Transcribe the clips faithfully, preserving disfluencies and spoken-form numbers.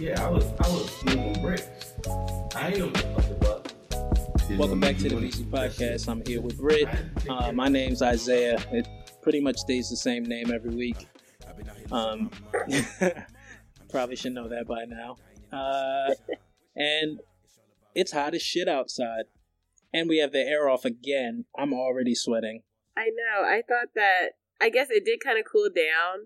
Yeah, I was, I was moving bricks. I ain't no motherfucking buck. Welcome back to the B C Podcast. I'm here with Britt. Uh, my name's Isaiah. It pretty much stays the same name every week. Um, probably should know that by now. Uh, and it's hot as shit outside. And we have the air off again. I'm already sweating. I know. I thought that, I guess it did kind of cool down.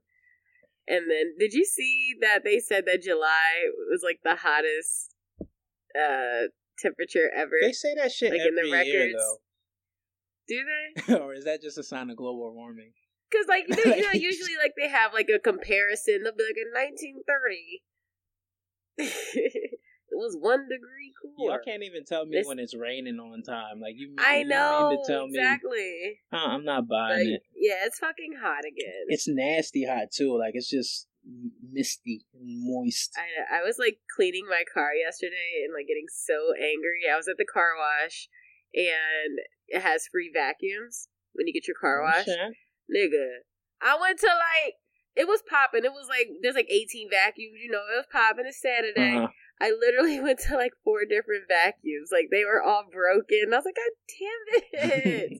And then, did you see that they said that July was like the hottest uh, temperature ever? They say that shit like every in the records. Year, though. Do they? Or is that just a sign of global warming? Because, like, you know, usually, like, they have, like, a comparison. They'll be like, in nineteen thirty, it was one degree cooler. Y'all can't even tell me it's... when it's raining on time. Like, you mean, I know, you mean to tell exactly. me. Huh, I'm not buying like, it. Yeah, it's fucking hot again. It's nasty hot, too. Like, it's just misty and moist. I know. I was, like, cleaning my car yesterday and, like, getting so angry. I was at the car wash, and it has free vacuums when you get your car washed. Okay. Nigga, I went to like, it was popping. It was like, there's like eighteen vacuums, you know, it was popping. It's Saturday. Uh-huh. I literally went to like four different vacuums. Like they were all broken. I was like, God damn it.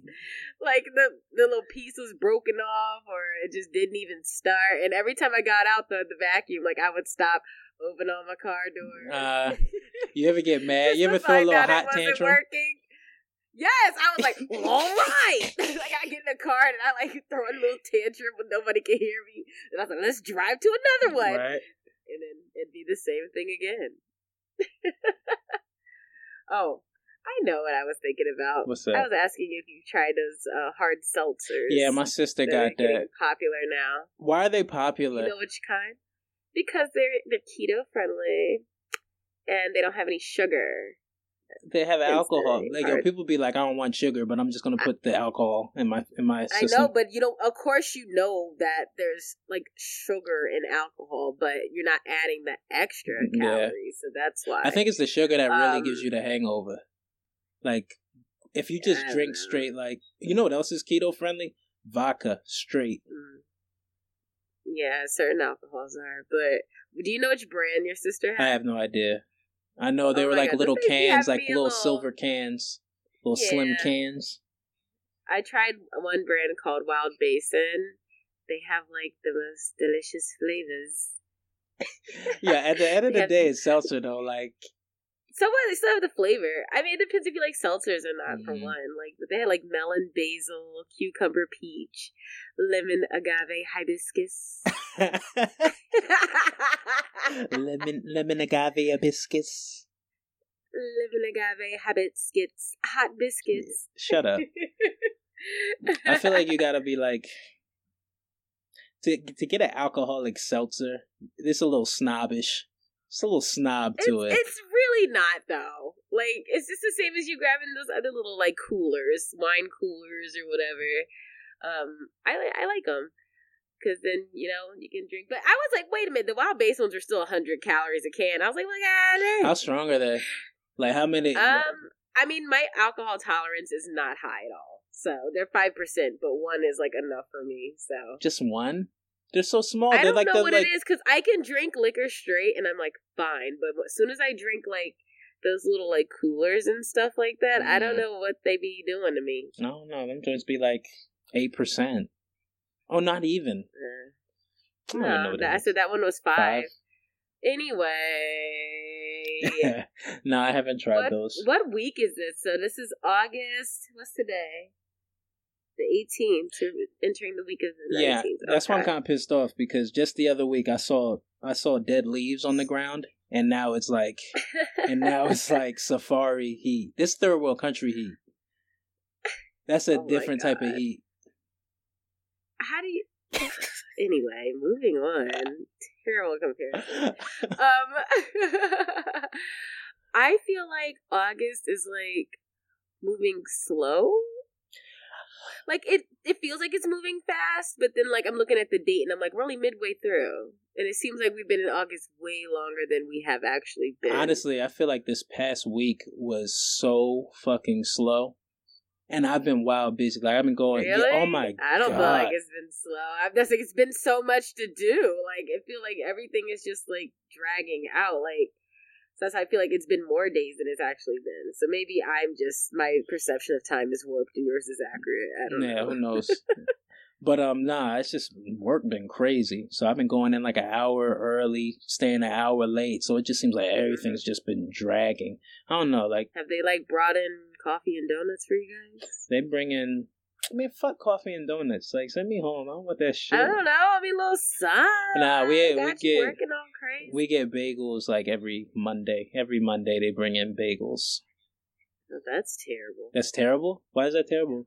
Like the, the little piece was broken off or it just didn't even start. And every time I got out the, the vacuum, like I would stop, open all my car doors. Uh, you ever get mad? You ever throw a little hot tantrum? Working. Yes, I was like, all right. Like, I get in the car and I, like, throw a little tantrum when nobody can hear me. And I was like, let's drive to another one. Right. And then it'd be the same thing again. Oh, I know what I was thinking about. What's that? I was asking if you tried those uh, hard seltzers. Yeah, my sister that got that. They're popular now. Why are they popular? You know which kind? Because they're, they're keto-friendly and they don't have any sugar. They have alcohol. Like, yo, people be like, I don't want sugar, but I'm just gonna put the alcohol in my in my system. I know, but you don't. Of course, you know that there's like sugar in alcohol, but you're not adding the extra calories, yeah. So that's why. I think it's the sugar that really um, gives you the hangover. Like, if you just yeah, drink straight, like you know what else is keto friendly? Vodka straight. Mm. Yeah, certain alcohols are. But do you know which brand your sister has? I have no idea. I know they oh were like God. little cans, like little, little silver cans, little yeah. slim cans. I tried one brand called Wild Basin. They have like the most delicious flavors. Yeah, at the end of the day, it's seltzer though. Like, so what? They still have the flavor. I mean, it depends if you like seltzers or not. Mm-hmm. For one, like, but they had like melon, basil, cucumber, peach, lemon, agave, hibiscus. lemon, lemon, agave, hibiscus. Lemon, agave, hibiscus, hot biscuits. Shut up! I feel like you gotta be like to to get an alcoholic seltzer. It's a little snobbish. It's a little snob to it's, it. It's really not though. Like it's just the same as you grabbing those other little like coolers, wine coolers or whatever. Um, I li- I like them. Because then, you know, you can drink. But I was like, wait a minute. The Wild Base ones are still one hundred calories a can. I was like, well, God. How strong are they? Like, how many? Um, I mean, my alcohol tolerance is not high at all. So, they're five percent. But one is, like, enough for me. So just one? They're so small. I they're don't like know the, what like... it is. Because I can drink liquor straight. And I'm like, fine. But as soon as I drink, like, those little, like, coolers and stuff like that, mm. I don't know what they be doing to me. No, no. Them joints be, like, eight percent. Oh, not even. Uh, no, that, I said that one was five. five. Anyway. No, I haven't tried what, those. What week is this? So this is August. What's today? The eighteenth. Entering the week of the nineteenth. Yeah, okay. That's why I'm kind of pissed off because just the other week I saw I saw dead leaves on the ground, and now it's like, and now it's like safari heat. This third world country heat. That's a oh different type of heat. How do you... Anyway, moving on. Terrible comparison. Um, I feel like August is, like, moving slow. Like, it, it feels like it's moving fast, but then, like, I'm looking at the date, and I'm like, we're only midway through. And it seems like we've been in August way longer than we have actually been. Honestly, I feel like this past week was so fucking slow. And I've been wild busy. Like, I've been going, really? yeah, oh my God. I don't God. feel like it's been slow. I've just, like, it's been so much to do. Like, I feel like everything is just, like, dragging out. Like, so that's how I feel like it's been more days than it's actually been. So maybe I'm just, my perception of time is warped and yours is accurate. I don't yeah, know. Yeah, who knows? But, um, nah, it's just work been crazy. So I've been going in like an hour early, staying an hour late. So it just seems like everything's just been dragging. I don't know. Like, have they like brought in coffee and donuts for you guys? They bring in, I mean, fuck coffee and donuts. Like, send me home. I don't want that shit. I don't know. I mean, little son. Nah, we, we get working on crazy. We get bagels like every Monday. Every Monday they bring in bagels. Oh, that's terrible. That's terrible? Why is that terrible?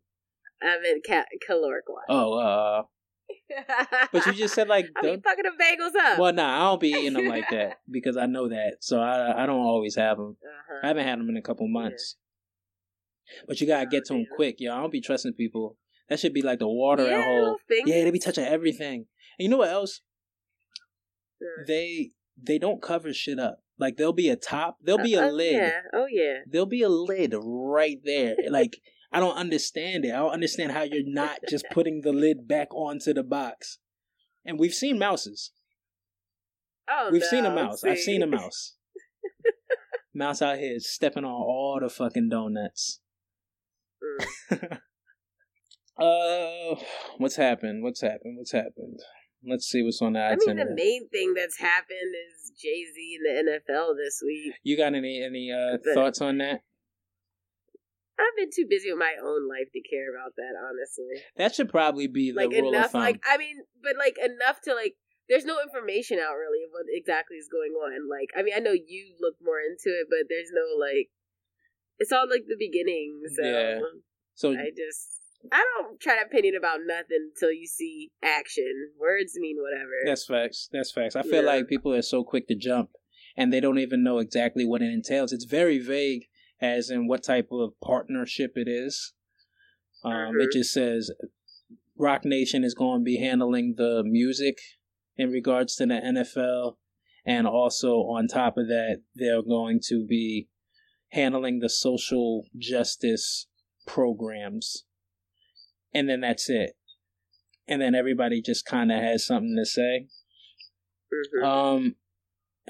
I mean, ca- caloric wise. Oh, uh. But you just said, like, I mean, fucking them bagels up. Well, nah, I don't be eating them like that because I know that. So I I don't always have them. Uh-huh. I haven't had them in a couple months. Yeah. But you got to oh, get to damn. them quick, yo. I don't be trusting people. That should be like the water yeah, and hole. Yeah, they be touching everything. And you know what else? Sure. They they don't cover shit up. Like, there'll be a top, there'll uh, be a uh, lid. Yeah. Oh, yeah. There'll be a lid right there. Like, I don't understand it. I don't understand how you're not just putting the lid back onto the box. And we've seen mouses. Oh, We've no, seen a mouse. See. I've seen a mouse. Mouse out here stepping on all the fucking donuts. Mm. uh, what's happened? What's happened? What's happened? Let's see what's on the itinerary. I mean, the main thing that's happened is Jay-Z and the N F L this week. You got any, any uh, thoughts on that? I've been too busy with my own life to care about that, honestly. That should probably be the like rule enough, of thumb. Like, I mean, but like enough to like, there's no information out really of what exactly is going on. Like, I mean, I know you look more into it, but there's no like, it's all like the beginning. So, yeah. so I just, I don't try to opinion about nothing until you see action. Words mean whatever. That's facts. That's facts. I feel yeah. like people are so quick to jump and they don't even know exactly what it entails. It's very vague. As in what type of partnership it is. Um, mm-hmm. It just says Rock Nation is going to be handling the music in regards to the N F L. And also on top of that, they're going to be handling the social justice programs. And then that's it. And then everybody just kind of has something to say. Mm-hmm. Um...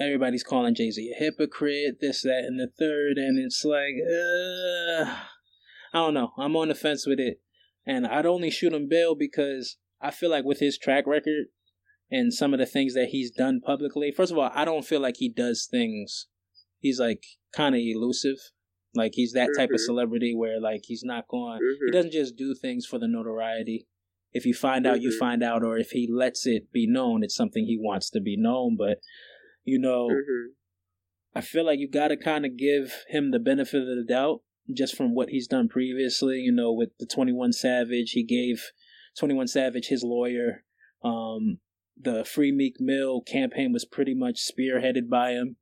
Everybody's calling Jay-Z a hypocrite, this, that, and the third, and it's like, uh, I don't know. I'm on the fence with it, and I'd only shoot him bail because I feel like with his track record and some of the things that he's done publicly, first of all, I don't feel like he does things. He's, like, kind of elusive. Like, he's that mm-hmm. type of celebrity where, like, he's not going, mm-hmm. he doesn't just do things for the notoriety. If you find out, mm-hmm. you find out, or if he lets it be known, it's something he wants to be known, but... You know, mm-hmm. I feel like you got to kind of give him the benefit of the doubt just from what he's done previously. You know, with the twenty-one Savage, he gave twenty-one Savage, his lawyer, um, the Free Meek Mill campaign was pretty much spearheaded by him.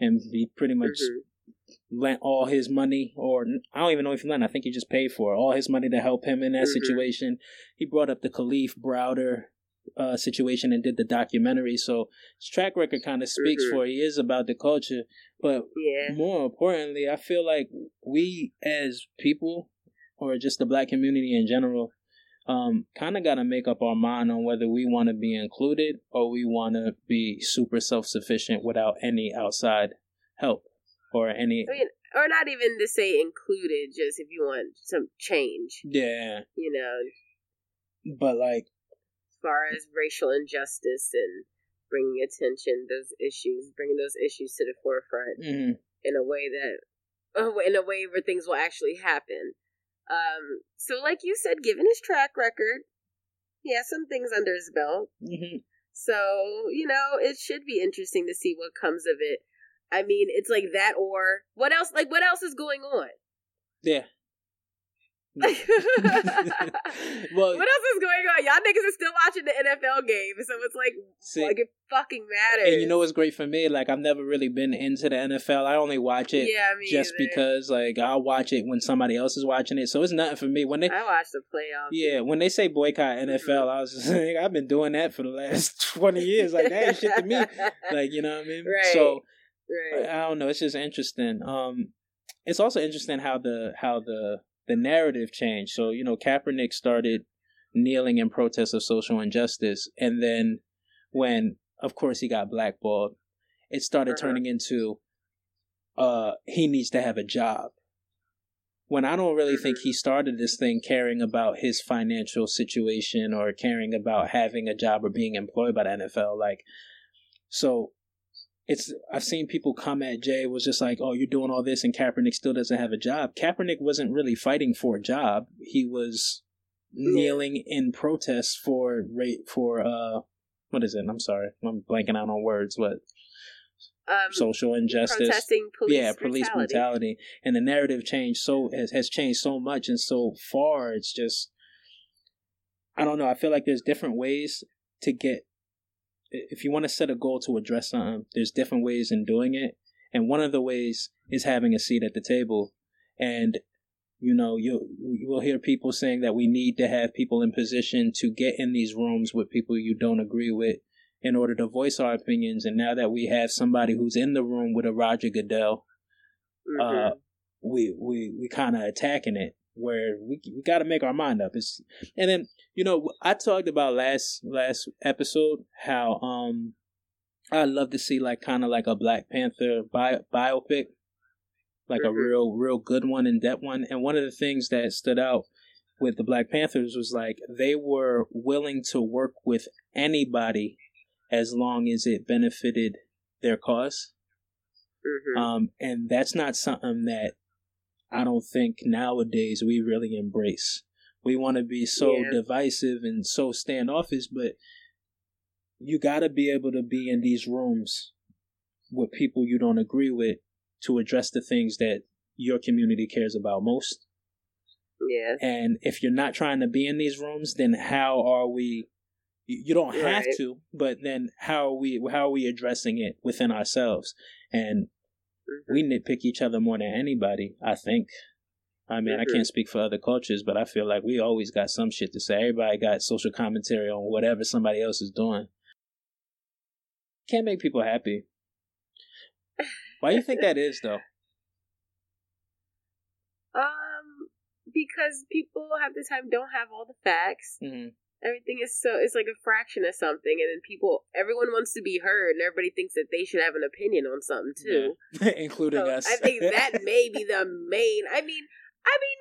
And he pretty much mm-hmm. lent all his money, or I don't even know if he lent, I think he just paid for it, all his money to help him in that mm-hmm. situation. He brought up the Khalif Browder Uh, situation and did the documentary, so his track record kind of speaks mm-hmm. for he is about the culture, but yeah. more importantly, I feel like we as people, or just the black community in general, um, kind of got to make up our mind on whether we want to be included or we want to be super self-sufficient without any outside help or any... I mean, or not even to say included, just if you want some change. Yeah. You know? But like, as far as racial injustice and bringing attention those issues, bringing those issues to the forefront mm-hmm. in a way that, in a way where things will actually happen. Um, so, like you said, given his track record, he has some things under his belt. Mm-hmm. So, you know, it should be interesting to see what comes of it. I mean, it's like that, or what else? Like, what else is going on? Yeah. Well, what else is going on? Y'all niggas are still watching the N F L game, so it's like, see, like it fucking matters. And you know what's great for me? Like, I've never really been into the N F L. I only watch it yeah, just either. because, like, I'll watch it when somebody else is watching it. So it's nothing for me. When they, I watch the playoffs. Yeah, when they say boycott N F L, mm-hmm. I was just like, I've been doing that for the last twenty years. Like, that ain't shit to me. Like, you know what I mean? Right. So right. I don't know. It's just interesting. Um, it's also interesting how the how the the narrative changed. So, you know, Kaepernick started kneeling in protest of social injustice. And then when, of course, he got blackballed, it started turning into uh, he needs to have a job. When I don't really think he started this thing caring about his financial situation or caring about having a job or being employed by the N F L. Like, so it's, I've seen people come at Jay was just like, oh, you're doing all this and Kaepernick still doesn't have a job. Kaepernick wasn't really fighting for a job. He was kneeling in protest for rate for, uh, what is it? I'm sorry. I'm blanking out on words, but Um, social injustice, protesting police yeah, police brutality. brutality, and the narrative changed so has, has changed so much, and so far it's just, I don't know. I feel like there's different ways to get. If you want to set a goal to address something, there's different ways in doing it, and one of the ways is having a seat at the table. And you know, you you will hear people saying that we need to have people in position to get in these rooms with people you don't agree with, in order to voice our opinions. And now that we have somebody who's in the room with a Roger Goodell, mm-hmm. uh, we we we kind of attacking it, where we we got to make our mind up. It's, and then, you know, I talked about last last episode how um I'd love to see like kind of like a Black Panther bi- biopic, like mm-hmm. a real real good one, in depth one. And one of the things that stood out with the Black Panthers was like they were willing to work with anybody as long as it benefited their cause. Mm-hmm. Um, and that's not something that I don't think nowadays we really embrace. We want to be so yeah. divisive and so standoffish, but you got to be able to be in these rooms with people you don't agree with to address the things that your community cares about most. Yeah. And if you're not trying to be in these rooms, then how are we... You don't have right. to, but then how are we how are we addressing it within ourselves? And mm-hmm. we nitpick each other more than anybody, I think. I mean, mm-hmm. I can't speak for other cultures, but I feel like we always got some shit to say. Everybody got social commentary on whatever somebody else is doing. Can't make people happy. Why do you think that is, though? Um, because people half the time don't have all the facts. Mm-hmm. Everything is so, it's like a fraction of something, and then people, everyone wants to be heard, and everybody thinks that they should have an opinion on something, too. Yeah. Including so us. I think that may be the main, I mean, I mean,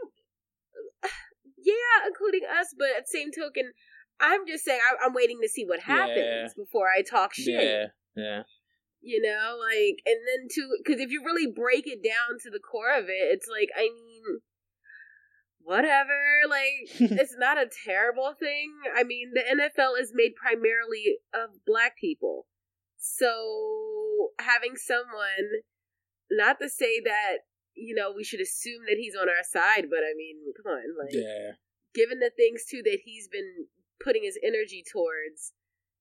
yeah, including us, but at the same token, I'm just saying, I, I'm waiting to see what happens yeah. before I talk shit. Yeah, yeah. You know, like, and then too, because if you really break it down to the core of it, it's like, I mean... whatever, like, it's not a terrible thing. I mean, the N F L is made primarily of Black people. So, having someone, not to say that, you know, we should assume that he's on our side, but I mean, come on, like, yeah. given the things, too, that he's been putting his energy towards,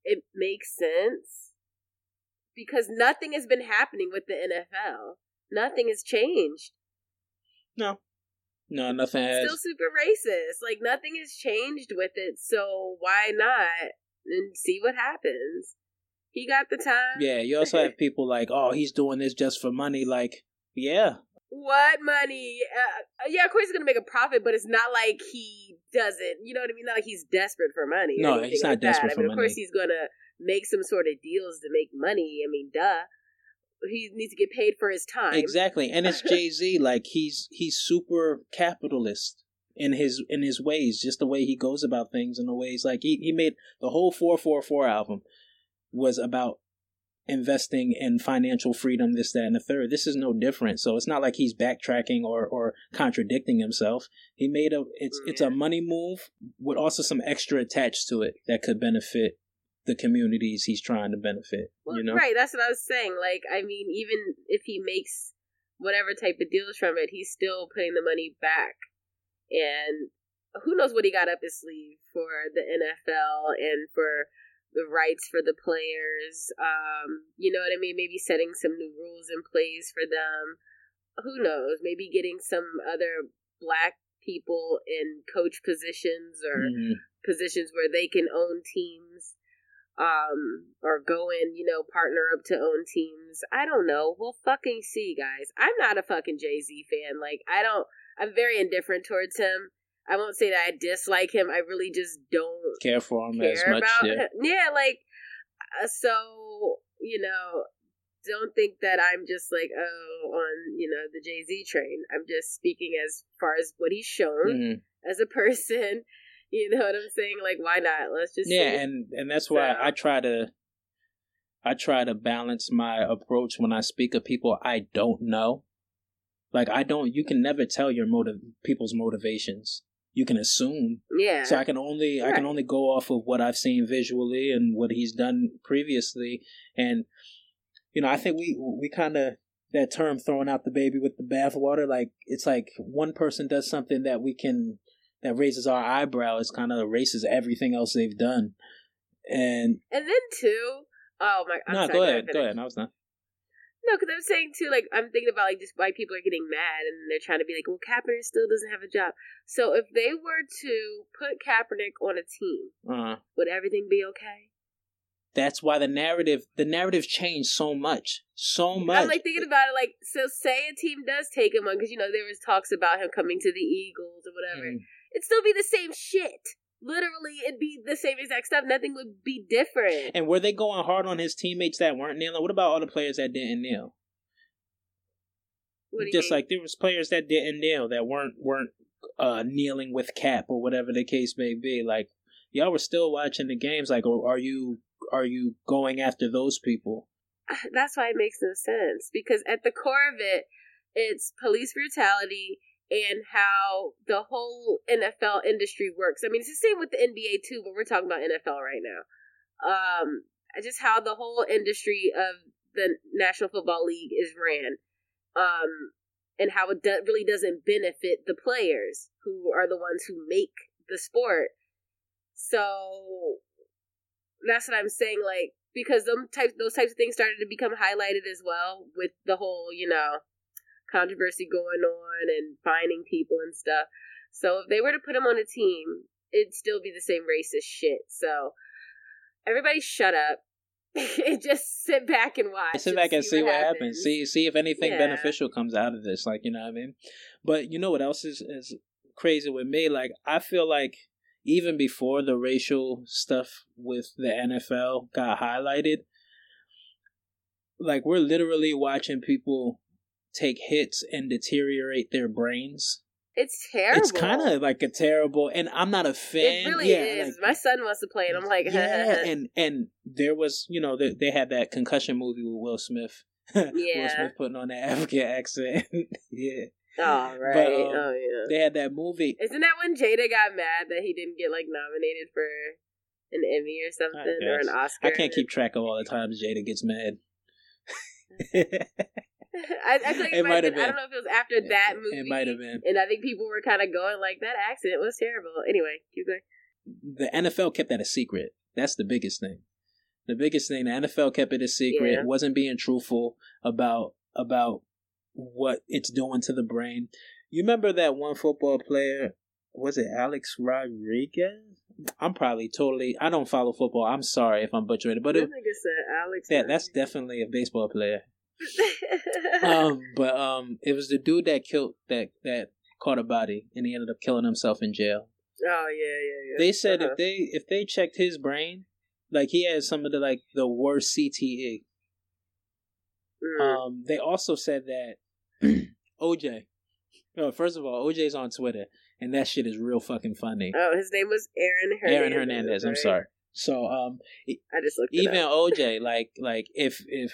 it makes sense. Because nothing has been happening with the N F L. Nothing has changed. No. No, nothing has. Still super racist. Like, nothing has changed with it, so why not? And see what happens. He got the time. Yeah, you also have people like, oh, he's doing this just for money. Like, yeah. What money? Uh, yeah, of course he's going to make a profit, but it's not like he doesn't. You know what I mean? Not like he's desperate for money. No, he's not like desperate that. for I mean, money. Of course he's going to make some sort of deals to make money. I mean, duh. He needs to get paid for his time. Exactly. And it's Jay-Z. Like, he's he's super capitalist in his in his ways, just the way he goes about things and the ways, like, he, he made the whole four four four album was about investing in financial freedom, this, that, and the third. This is no different. So it's not like he's backtracking or, or contradicting himself. He made a, it's, yeah. it's a money move with also some extra attached to it that could benefit the communities he's trying to benefit, well, you know? Right, that's what I was saying. Like, I mean, even if he makes whatever type of deals from it, he's still putting the money back. And who knows what he got up his sleeve for the N F L and for the rights for the players. Um, you know what I mean? Maybe setting some new rules in place for them. Who knows? Maybe getting some other Black people in coach positions or mm-hmm. positions where they can own teams. Um, or go in, you know, partner up to own teams. I don't know. We'll fucking see, guys. I'm not a fucking Jay-Z fan. Like, I don't, I'm very indifferent towards him. I won't say that I dislike him. I really just don't care for him care as much. Yeah. yeah, like, so, you know, don't think that I'm just like, oh, on, you know, the Jay-Z train. I'm just speaking as far as what he's shown mm-hmm. as a person. You know what I'm saying? Like, why not? Let's just yeah, see. and and that's why so. I try to, I try to balance my approach when I speak of people I don't know. Like, I don't. You can never tell your motive, people's motivations. You can assume. Yeah. So I can only sure. I can only go off of what I've seen visually and what he's done previously. And you know, I think we we kind of, that term throwing out the baby with the bathwater. Like, it's like one person does something that we can. That raises our eyebrow. It's kind of erases everything else they've done, and and then too. Oh my! I'm no, sorry, go ahead, go ahead. No, it's not. No, because I'm saying too. Like, I'm thinking about like just why people are getting mad and they're trying to be like, well, Kaepernick still doesn't have a job. So if they were to put Kaepernick on a team, uh-huh. would everything be okay? That's why the narrative, the narrative changed so much, so much. I'm like thinking about it, like, so say a team does take him on, because you know there was talks about him coming to the Eagles or whatever. Mm. It'd still be the same shit. Literally, it'd be the same exact stuff. Nothing would be different. And were they going hard on his teammates that weren't kneeling? What about all the players that didn't kneel? What do you Just mean? Like there was players that didn't kneel that weren't weren't uh, kneeling with Cap or whatever the case may be. Like, y'all were still watching the games. Like, or are you are you going after those people? That's why it makes no sense, because at the core of it, it's police brutality. And how the whole N F L industry works. I mean, it's the same with the N B A too, but we're talking about N F L right now. Um, just how the whole industry of the National Football League is ran, um, and how it do- really doesn't benefit the players who are the ones who make the sport. So that's what I'm saying. Like, because them types, those types of things started to become highlighted as well with the whole, you know, controversy going on and finding people and stuff. So if they were to put him on a team, it'd still be the same racist shit. So everybody shut up. Just sit back and watch. Sit back and, and see, see what happens. happens. See see if anything yeah. beneficial comes out of this. Like, you know what I mean? But you know what else is, is crazy with me? Like, I feel like even before the racial stuff with the N F L got highlighted, like, we're literally watching people take hits and deteriorate their brains. It's terrible. It's kind of like a terrible, and I'm not a fan. It really yeah, is. Like, my son wants to play, and I'm like, yeah. and and there was, you know, they, they had that concussion movie with Will Smith. Yeah. Will Smith putting on that African accent. yeah. Oh right. But, um, oh yeah. They had that movie. Isn't that when Jada got mad that he didn't get like nominated for an Emmy or something or an Oscar? I can't keep track of all the times Jada gets mad. I, I feel like it, it might have been. I don't know if it was after it, that movie. It might have been. And I think people were kind of going like, that accident was terrible. Anyway, keep going. The N F L kept that a secret. That's the biggest thing. The biggest thing, the N F L kept it a secret. Yeah. It wasn't being truthful about about what it's doing to the brain. You remember that one football player? Was it Alex Rodriguez? I'm probably totally. I don't follow football. I'm sorry if I'm butchering it, but I think it, it's Alex. Yeah, Rodriguez. That's definitely a baseball player. um, but um, it was the dude that killed that that caught a body, and he ended up killing himself in jail. Oh yeah, yeah, yeah. They said uh-huh. if they if they checked his brain, like, he had some of the like the worst C T E. Mm. Um, they also said that O J. Oh, first of all, O J's on Twitter, and that shit is real fucking funny. Oh, his name was Aaron Hernandez. Aaron Hernandez. Right? I'm sorry. So um, I just looked even it up. O J. Like like if if.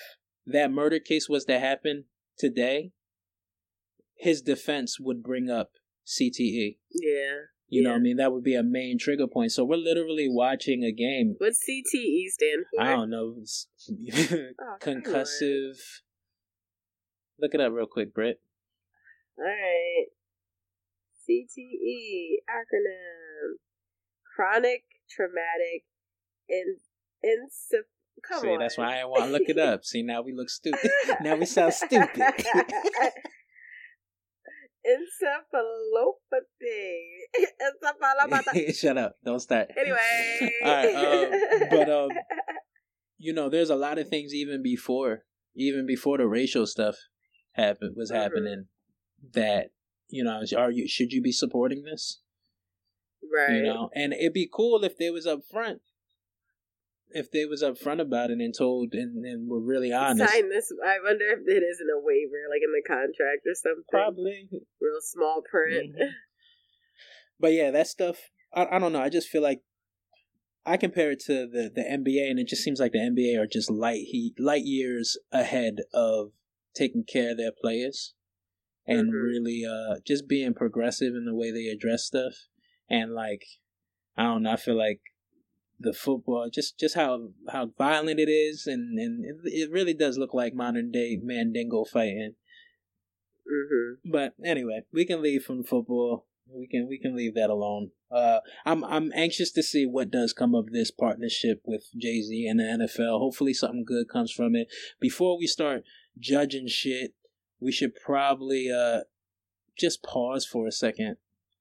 that murder case was to happen today, his defense would bring up C T E. Yeah. You yeah. know what I mean? That would be a main trigger point. So we're literally watching a game. What's C T E stand for? I don't know. oh, Concussive. Look it up real quick, Britt. All right. C T E acronym. Chronic traumatic in encephalitis. Come See, on. That's why I didn't want to look it up. See, now we look stupid. Now we sound stupid. Encephalopathy. Shut up. Don't start. Anyway. All right. Um, but, um, you know, there's a lot of things even before, even before the racial stuff happened was mm-hmm. happening that You know, are you should you be supporting this? Right. You know, and it'd be cool if they was up front. If they was up front about it and told and, and were really honest. Sign this. I wonder if it isn't a waiver, like in the contract or something. Probably. Real small print. Mm-hmm. But yeah, that stuff, I, I don't know. I just feel like I compare it to the, the N B A, and it just seems like the N B A are just light he, light years ahead of taking care of their players and mm-hmm. really uh, just being progressive in the way they address stuff. And like, I don't know, I feel like the football, just, just how, how violent it is, and, and it, it really does look like modern day Mandingo fighting. Mm-hmm. But anyway, we can leave from football. We can we can leave that alone. Uh, I'm I'm anxious to see what does come of this partnership with Jay-Z and the N F L. Hopefully something good comes from it. Before we start judging shit, we should probably uh just pause for a second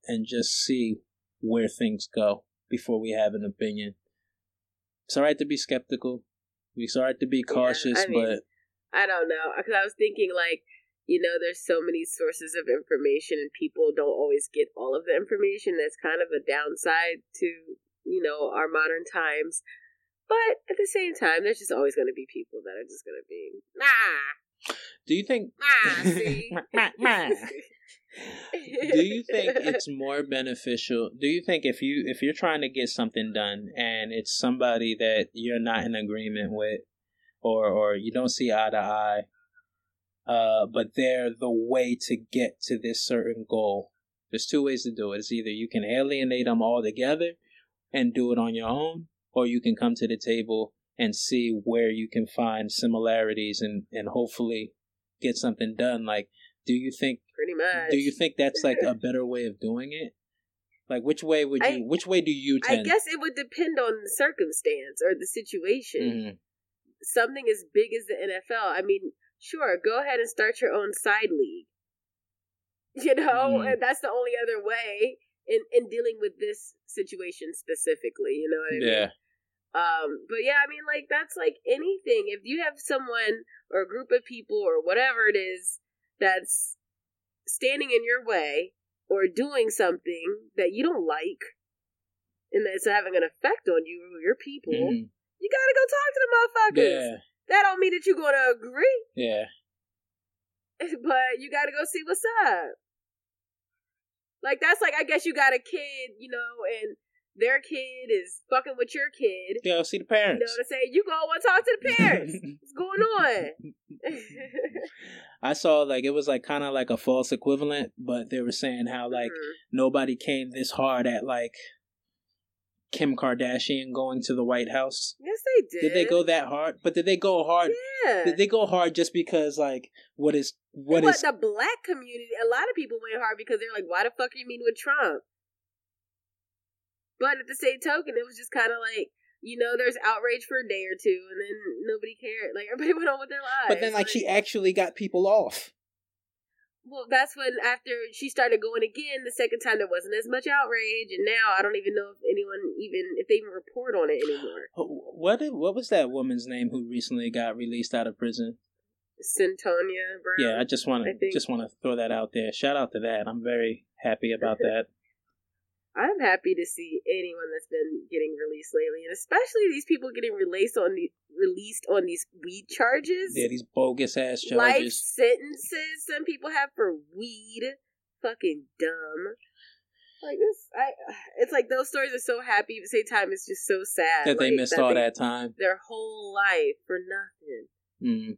and just see where things go before we have an opinion. It's all right to be skeptical. It's all right to be cautious, yeah, I mean, but I don't know, because I was thinking like, you know, there's so many sources of information and people don't always get all of the information. That's kind of a downside to, you know, our modern times. But at the same time, there's just always going to be people that are just going to be, nah. Do you think... Nah, see? nah, nah. Do you think it's more beneficial? Do you think if, you, if you're trying to get something done and it's somebody that you're not in agreement with or, or you don't see eye to eye, Uh, but they're the way to get to this certain goal. There's two ways to do it. It's either you can alienate them all together and do it on your own, or you can come to the table and see where you can find similarities and, and hopefully get something done. Like, do you think pretty much? Do you think that's like a better way of doing it? Like, which way would you? I, which way do you tend? I guess it would depend on the circumstance or the situation. Mm-hmm. Something as big as the N F L. I mean. Sure, go ahead and start your own side league. You know, mm. and that's the only other way in, in dealing with this situation specifically, you know what I mean? Yeah. Um, but yeah, I mean, like, that's like anything. If you have someone or a group of people or whatever it is that's standing in your way or doing something that you don't like and that's having an effect on you or your people, mm. you gotta go talk to the motherfuckers. Yeah. That don't mean that you're going to agree. Yeah. But you got to go see what's up. Like, that's like, I guess you got a kid, you know, and their kid is fucking with your kid. Go see the parents. You know what I'm saying? You go and talk to the parents. What's going on? I saw, like, it was, like, kind of like a false equivalent, but they were saying how, like, mm-hmm. nobody came this hard at, like, Kim Kardashian going to the White House. Yes, they did. Did they go that hard? But did they go hard? Yeah. Did they go hard just because, like, what is what is the black community? A lot of people went hard because they're like, "Why the fuck are you meeting with Trump?" But at the same token, it was just kind of like, you know, there's outrage for a day or two, and then nobody cared. Like, everybody went on with their lives. But then, like, like she actually got people off. Well, that's when after she started going again, the second time there wasn't as much outrage, and now I don't even know if anyone even if they even report on it anymore. What did, what was that woman's name who recently got released out of prison? Cyntoia Brown. Yeah, I just want to just want to throw that out there. Shout out to that. I'm very happy about that. I'm happy to see anyone that's been getting released lately, and especially these people getting released on the, released on these weed charges. Yeah, these bogus ass charges. Life sentences some people have for weed. Fucking dumb. Like this, I. It's like those stories are so happy, but at the same time, it's just so sad that like, they missed that all they, that time, their whole life for nothing. Mm.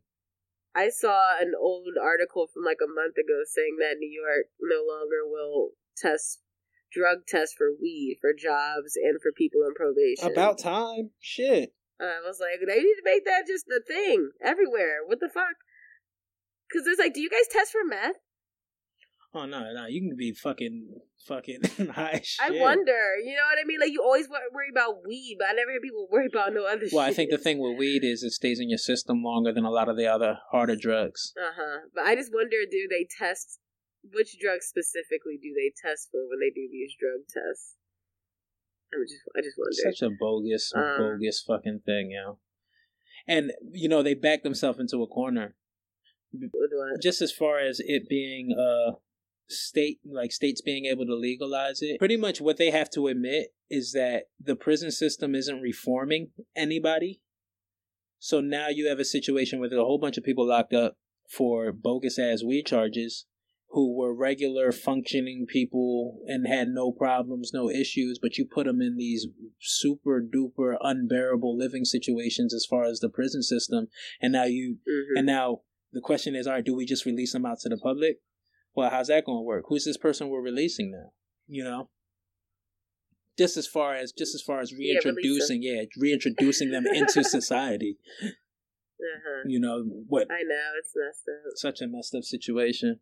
I saw an old article from like a month ago saying that New York no longer will test. Drug tests for weed, for jobs, and for people on probation. About time. Shit. I was like, they need to make that just the thing. Everywhere. What the fuck? Because it's like, do you guys test for meth? Oh, no, no. You can be fucking, fucking high shit. I wonder. You know what I mean? Like, you always worry about weed, but I never hear people worry about no other well, shit. Well, I think the thing with weed is it stays in your system longer than a lot of the other harder drugs. Uh-huh. But I just wonder, do they test... Which drugs specifically do they test for when they do these drug tests? I just, I just wonder. Such a bogus, um, bogus fucking thing, yo. And you know they back themselves into a corner. What? Just as far as it being uh, state, like states being able to legalize it, pretty much what they have to admit is that the prison system isn't reforming anybody. So now you have a situation where there's a whole bunch of people locked up for bogus ass weed charges who were regular functioning people and had no problems, no issues, but you put them in these super duper unbearable living situations as far as the prison system. And now you, mm-hmm. and now the question is, all right, do we just release them out to the public? Well, how's that going to work? Who's this person we're releasing now? You know, just as far as, just as far as reintroducing, yeah, yeah reintroducing them into society, uh-huh. you know what? I know, it's messed up. Such a messed up situation.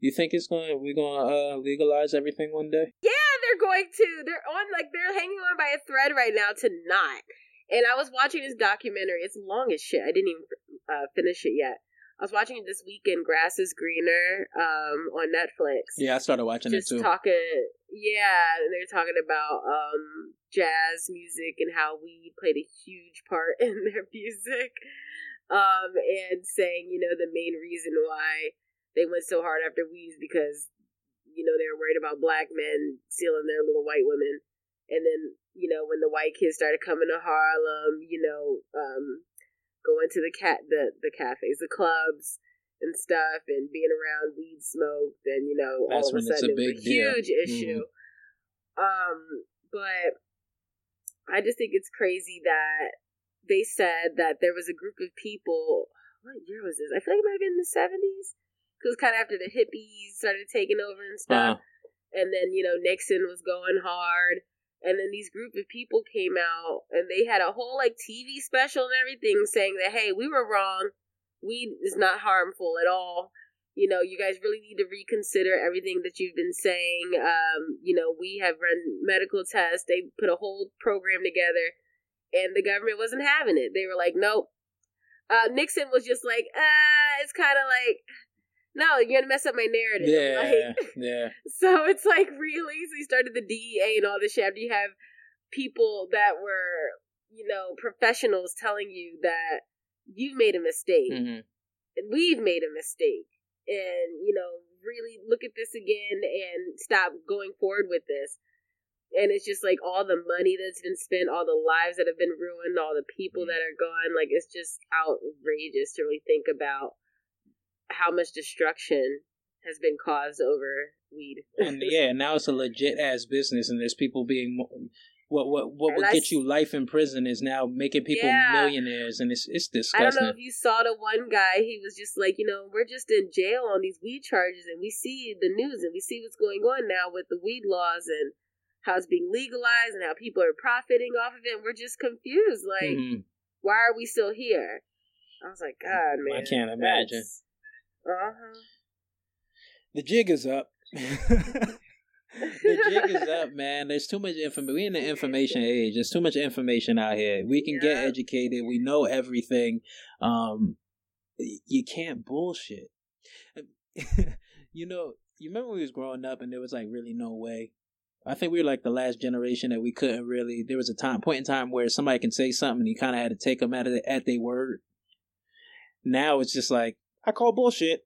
You think it's going? We're going to uh, legalize everything one day? Yeah, they're going to. They're on like they're hanging on by a thread right now to not. And I was watching this documentary. It's long as shit. I didn't even uh, finish it yet. I was watching it this weekend. Grass is Greener um, on Netflix. Yeah, I started watching Just it too. Talking, yeah, and they're talking about um, jazz music and how weed played a huge part in their music, um, and saying you know the main reason why they went so hard after weeds because, you know, they were worried about black men stealing their little white women. And then, you know, when the white kids started coming to Harlem, you know, um, going to the cat the, the cafes, the clubs and stuff and being around weed smoke, then, you know, all of a sudden it was a huge issue. Mm-hmm. Um, but I just think it's crazy that they said that there was a group of people, what year was this? I feel like it might have been in the seventies. It was kind of after the hippies started taking over and stuff. Uh-huh. And then, you know, Nixon was going hard. And then these group of people came out and they had a whole like T V special and everything saying that, hey, we were wrong. Weed is not harmful at all. You know, you guys really need to reconsider everything that you've been saying. Um, you know, we have run medical tests. They put a whole program together and the government wasn't having it. They were like, nope. Uh, Nixon was just like, ah, it's kind of like... No, you're going to mess up my narrative. Yeah, like, yeah. So it's like, really? So you started the D E A and all this shit after you have people that were, you know, professionals telling you that you've made a mistake. Mm-hmm. And we've made a mistake. And, you know, really look at this again and stop going forward with this. And it's just like all the money that's been spent, all the lives that have been ruined, all the people mm-hmm. that are gone. Like, it's just outrageous to really think about how much destruction has been caused over weed. And yeah, now it's a legit ass business, and there's people being what what what will get you life in prison is now making people yeah. millionaires, and it's it's disgusting. I don't know if you saw the one guy. He was just like, you know, we're just in jail on these weed charges, and we see the news, and we see what's going on now with the weed laws and how it's being legalized and how people are profiting off of it. And we're just confused, like, mm-hmm. why are we still here? I was like, God, man, I can't imagine. Uh-huh. The jig is up. The jig is up, man. There's too much information. We're in the information age. There's too much information out here. We can yeah. get educated. We know everything. Um, you can't bullshit. You know, you remember when we was growing up and there was like really no way. I think we were like the last generation that we couldn't really. There was a time, point in time where somebody can say something and you kind of had to take them at the, at their word. Now it's just like, I call bullshit,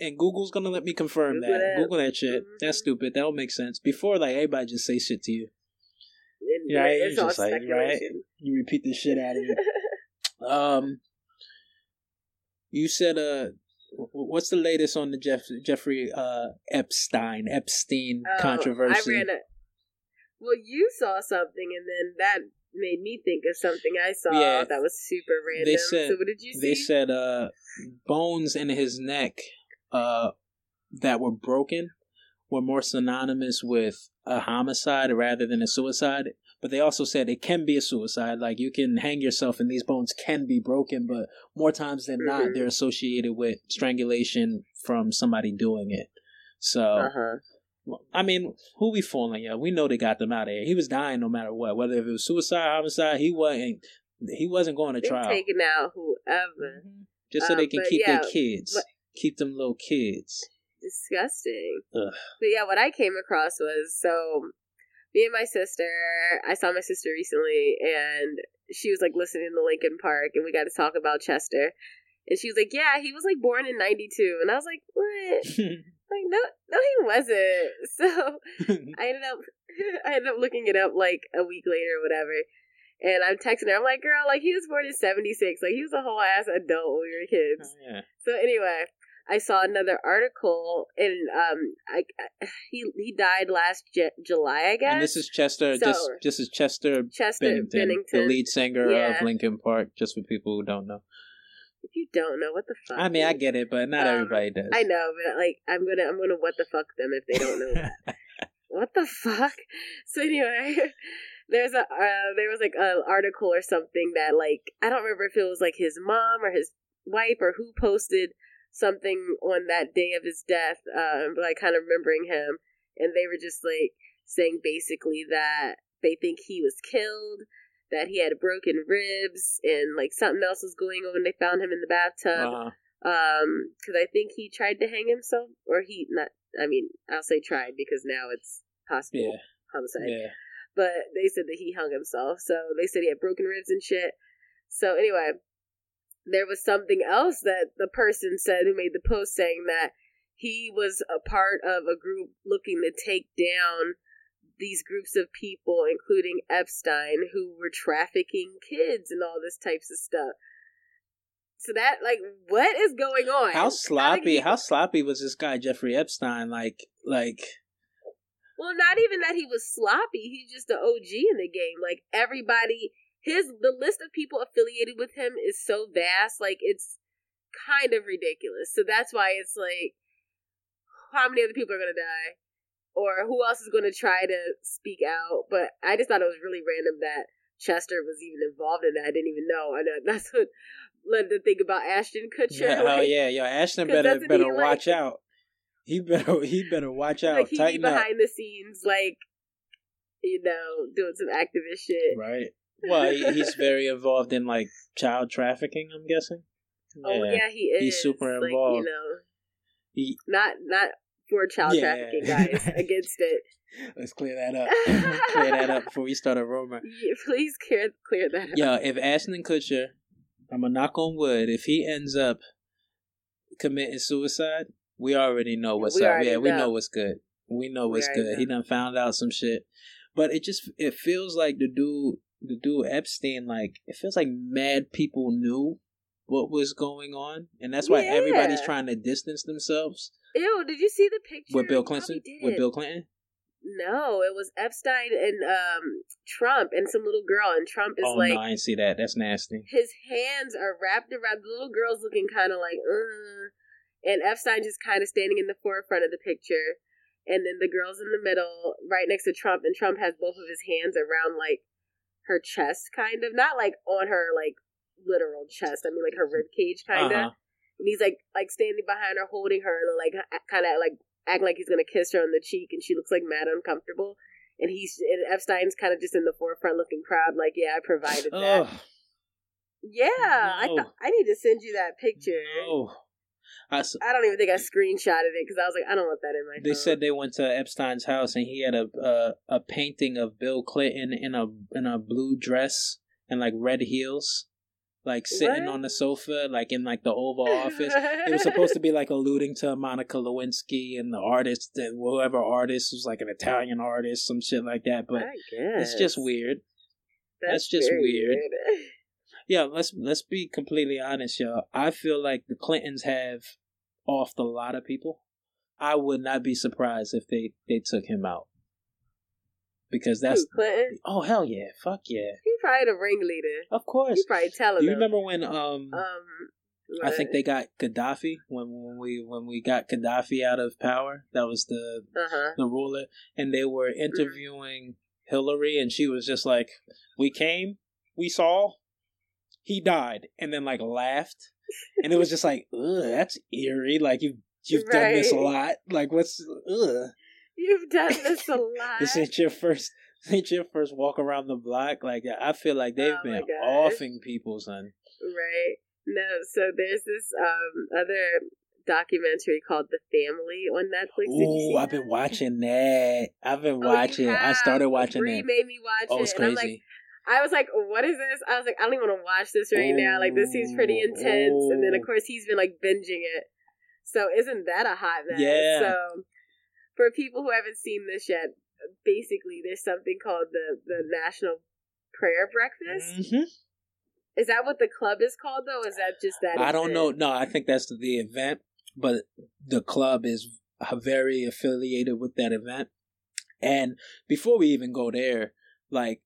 and Google's gonna let me confirm Google that. that. Google that shit. Mm-hmm. That's stupid. That don't make sense. Before, like, everybody just say shit to you. It, right? It's just like, right? You repeat the shit out of you. um, you said, uh, what's the latest on the Jeff Jeffrey uh, Epstein Epstein oh, controversy? I ran a. Well, you saw something, and then that made me think of something I saw yeah, that was super random. They said, so what did you see? They said uh, bones in his neck uh, that were broken were more synonymous with a homicide rather than a suicide. But they also said it can be a suicide. Like, you can hang yourself and these bones can be broken, but more times than mm-hmm. not, they're associated with strangulation from somebody doing it. So... Uh-huh. I mean, who we fooling? Yeah, we know they got them out of here. He was dying no matter what, whether it was suicide, homicide. He wasn't. He wasn't going to They're trial. Taking out whoever, just so um, they can keep yeah, their kids, but, keep them little kids. Disgusting. Ugh. But yeah, what I came across was so. Me and my sister. I saw my sister recently, and she was like listening to Linkin Park, and we got to talk about Chester. And she was like, "Yeah, he was like born in ninety-two," and I was like, "What?" Like, no, no, he wasn't. So I ended up, I ended up looking it up like a week later or whatever. And I'm texting her. I'm like, girl, like, he was born in seventy-six. Like, he was a whole ass adult when we were kids. Oh, yeah. So anyway, I saw another article, and um, I, I he he died last J- July, I guess. And this is Chester. So, just this is Chester. Chester Bennington, Bennington. the lead singer yeah. of Linkin Park. Just for people who don't know. If you don't know, what the fuck? I mean, I get it, but not um, everybody does. I know, but like, I'm gonna, I'm gonna, what the fuck them if they don't know that. What the fuck? So anyway. There's a uh, there was like an article or something that, like, I don't remember if it was like his mom or his wife or who posted something on that day of his death, um, like kind of remembering him, and they were just like saying basically that they think he was killed, that he had broken ribs, and like something else was going on. They found him in the bathtub because uh-huh. um, I think he tried to hang himself, or he not. I mean, I'll say tried because now it's possible yeah. homicide. Yeah. But they said that he hung himself. So they said he had broken ribs and shit. So anyway, there was something else that the person said who made the post, saying that he was a part of a group looking to take down these groups of people, including Epstein, who were trafficking kids and all this types of stuff. So that, like, what is going on? How sloppy, how sloppy was this guy, Jeffrey Epstein? Like, like... Well, not even that he was sloppy. He's just the O G in the game. Like, everybody, his the list of people affiliated with him is so vast. Like, it's kind of ridiculous. So that's why it's like, how many other people are going to die? Or who else is going to try to speak out? But I just thought it was really random that Chester was even involved in that. I didn't even know. I know that's what led to think about Ashton Kutcher. Yeah, like, oh, yeah. Yo, Ashton better better he, watch like, out. He better, he better watch out. Like, he Tighten be behind up. the scenes, like, you know, doing some activist shit. Right. Well, he, he's very involved in, like, child trafficking, I'm guessing. Oh, yeah, yeah he is. He's super involved. Like, you know, he, not, not for child yeah. trafficking, guys. Against it. Let's clear that up. Clear that up before we start a rumor. Yeah, please clear, clear that up. Yo, if Ashton Kutcher, I'm a knock on wood, if he ends up committing suicide... We already know what's we up. Yeah, know. we know what's good. We know what's we good. Know. He done found out some shit. But it just, it feels like the dude, the dude Epstein, like, it feels like mad people knew what was going on. And that's why yeah. everybody's trying to distance themselves. Ew, did you see the picture? With Bill Clinton? With Bill Clinton? No, it was Epstein and um, Trump and some little girl. And Trump is oh, like... Oh, no, I didn't see that. That's nasty. His hands are wrapped around... The little girl's looking kind of like, ugh. And Epstein just kind of standing in the forefront of the picture. And then the girl's in the middle, right next to Trump. And Trump has both of his hands around, like, her chest, kind of. Not, like, on her, like, literal chest. I mean, like, her ribcage, kind of. Uh-huh. And he's, like, like standing behind her, holding her, and, like, kind of, like, acting like he's going to kiss her on the cheek. And she looks, like, mad uncomfortable. And he's and Epstein's kind of just in the forefront looking proud, like, yeah, I provided that. Oh. Yeah. No. I th- I need to send you that picture. Oh. No. I, I don't even think I screenshotted it because I was like, I don't want that in my phone. They said they went to Epstein's house and he had a uh, a painting of Bill Clinton in a in a blue dress and like red heels, like sitting what? on the sofa, like in like the Oval Office. It was supposed to be like alluding to Monica Lewinsky and the artist, and whoever artist was like an Italian artist, some shit like that. But it's just weird. That's, That's just weird. weird. Yeah, let's let's be completely honest, y'all. I feel like the Clintons have offed a lot of people. I would not be surprised if they, they took him out. Because that's... Ooh, Clinton? Oh, hell yeah. Fuck yeah. He's probably the ringleader. Of course. He's probably telling Do you them. remember when... Um, um, I think they got Gaddafi, when, when we when we got Gaddafi out of power. That was the, uh-huh. the ruler. And they were interviewing mm-hmm. Hillary, and she was just like, we came, we saw... He died, and then like laughed, and it was just like, ugh, that's eerie. Like you've you've right. done this a lot. Like what's ugh? You've done this a lot. This ain't your first. This ain't your first walk around the block. Like I feel like they've oh been offing people, son. Right. No. So there's this um other documentary called The Family on Netflix. Ooh, I've been watching that. I've been oh, watching. I started watching Bree that. Made me watch oh, it. It's crazy. And I'm like, I was like, what is this? I was like, I don't even want to watch this right now. Like, this seems pretty intense. And then, of course, he's been, like, binging it. So isn't that a hot mess? Yeah. So for people who haven't seen this yet, basically there's something called the, the National Prayer Breakfast. Mm-hmm. Is that what the club is called, though? Is that just that? I event? don't know. No, I think that's the event, but the club is very affiliated with that event. And before we even go there, like,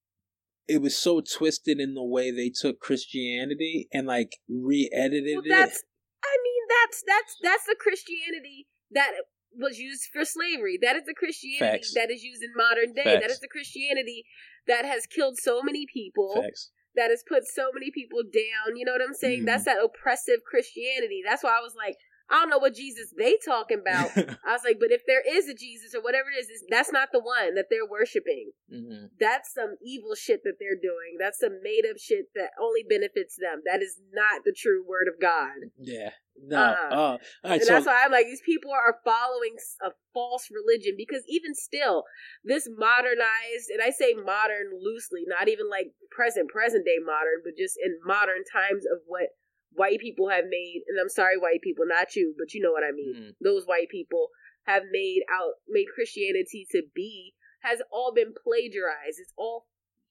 it was so twisted in the way they took Christianity and, like, re-edited well, that's, it. I mean, that's, that's, that's the Christianity that was used for slavery. That is the Christianity Facts. that is used in modern day. Facts. That is the Christianity that has killed so many people. Facts. That has put so many people down. You know what I'm saying? Mm. That's that oppressive Christianity. That's why I was like, I don't know what Jesus they talking about. I was like, but if there is a Jesus or whatever it is, that's not the one that they're worshiping. Mm-hmm. That's some evil shit that they're doing. That's some made up shit that only benefits them. That is not the true word of God. Yeah. No. Uh-uh. Oh. All right, and so- that's why I'm like, these people are following a false religion, because even still, this modernized, and I say modern loosely, not even like present, present day modern, but just in modern times of what white people have made, and I'm sorry, white people, not you, but you know what I mean. Mm. Those white people have made out, made Christianity to be, has all been plagiarized. It's all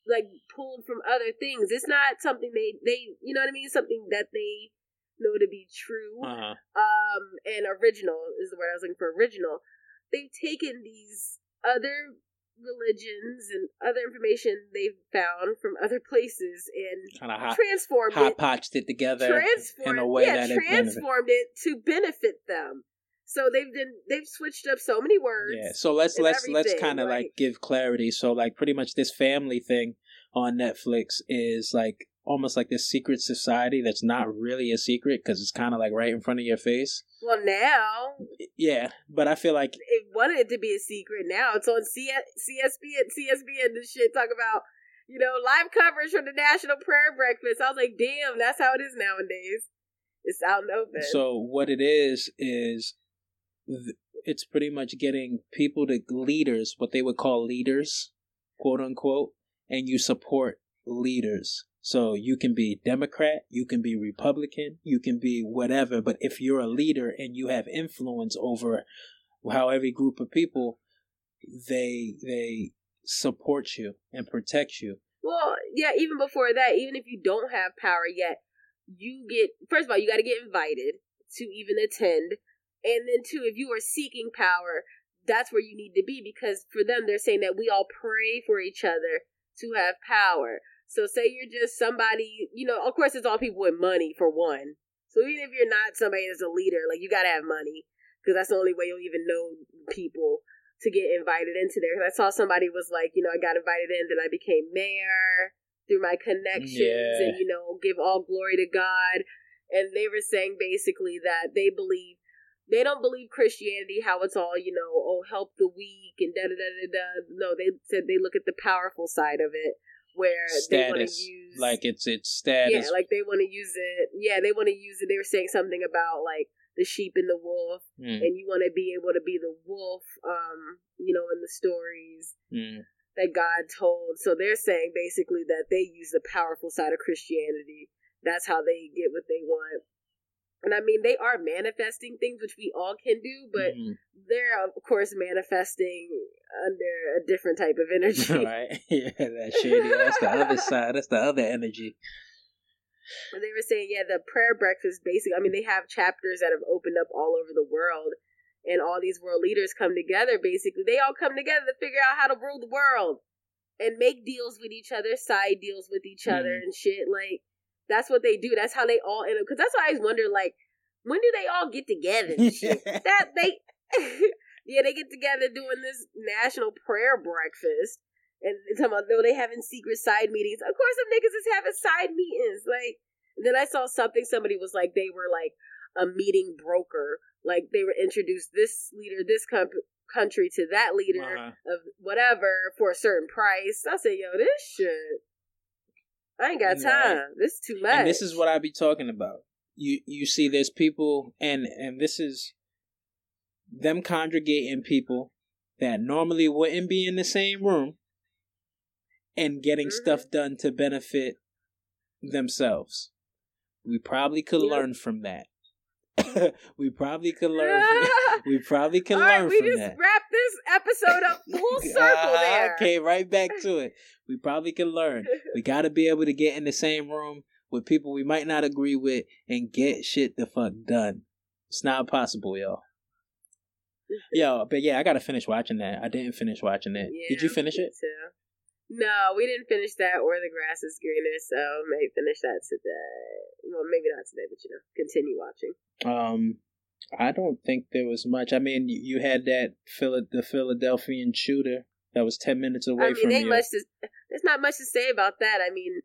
like pulled from other things. It's not something they, they, you know what I mean? It's something that they know to be true. Uh-huh. Um, and original is the word I was looking for, original. They've taken these other religions and other information they've found from other places and kind of hot, transformed hot it, hot-potched it together transformed, in a way yeah, that transformed it, it to benefit them. So they've been they've switched up so many words. Yeah. So let's let's let's kind of like, like give clarity. So like pretty much this family thing on Netflix is like almost like this secret society that's not really a secret because it's kind of like right in front of your face. Well, now. Yeah, but I feel like it wanted it to be a secret. Now it's on C- CSB and CSB and this shit. Talk about, you know, live coverage from the National Prayer Breakfast. I was like, damn, that's how it is nowadays. It's out in the open. So what it is is th- it's pretty much getting people to leaders, what they would call leaders, quote unquote, and you support leaders. So you can be Democrat, you can be Republican, you can be whatever. But if you're a leader and you have influence over however group of people, they they support you and protect you. Well, yeah, even before that, even if you don't have power yet, you get, first of all, you got to get invited to even attend. And then, too, if you are seeking power, that's where you need to be, because for them, they're saying that we all pray for each other to have power. So say you're just somebody, you know, of course, it's all people with money, for one. So even if you're not somebody that's a leader, like, you got to have money, because that's the only way you'll even know people to get invited into there. Because I saw somebody was like, you know, I got invited in, then I became mayor through my connections yeah. and, you know, give all glory to God. And they were saying basically that they believe, they don't believe Christianity, how it's all, you know, oh, help the weak and da-da-da-da-da. No, they said they look at the powerful side of it. Where status. They want to use like it's it's status. Yeah, like they want to use it. Yeah, they want to use it. They were saying something about like the sheep and the wolf, mm. and you want to be able to be the wolf. Um, you know, in the stories mm. that God told. So they're saying basically that they use the powerful side of Christianity. That's how they get what they want. And I mean, they are manifesting things, which we all can do, but mm. they're, of course, manifesting under a different type of energy. Right. Yeah, that's shady. That's the other side. That's the other energy. And they were saying, yeah, the prayer breakfast, basically, I mean, they have chapters that have opened up all over the world, and all these world leaders come together, basically. They all come together to figure out how to rule the world and make deals with each other, side deals with each mm. other and shit, like. That's what they do. That's how they all end up. Because that's why I always wonder, like, when do they all get together? And shit? that they, yeah, they get together doing this National Prayer Breakfast, and talking about though they having secret side meetings. Of course, them niggas is having side meetings. Like, then I saw something. Somebody was like, they were like a meeting broker. Like they were introduced this leader, this com- country to that leader uh-huh. of whatever for a certain price. I said, yo, this shit. I ain't got time. Right. This is too much. And this is what I be talking about. You you see, there's people, and, and this is them congregating people that normally wouldn't be in the same room and getting mm-hmm. stuff done to benefit themselves. We probably could yep. learn from that. we probably could learn. From, we probably could learn right, from that. We just wrapped this episode up full circle. There. Okay, right back to it. We probably could learn. We got to be able to get in the same room with people we might not agree with and get shit the fuck done. It's not possible, y'all. Yo, but yeah, I gotta finish watching that. I didn't finish watching it. Yeah, did you finish it? Too. No, we didn't finish that, or The Grass is Greener, so may finish that today. Well, maybe not today, but you know, continue watching. Um, I don't think there was much. I mean, you had that Phila- the Philadelphian shooter that was ten minutes away I mean, from you. Is, there's not much to say about that. I mean,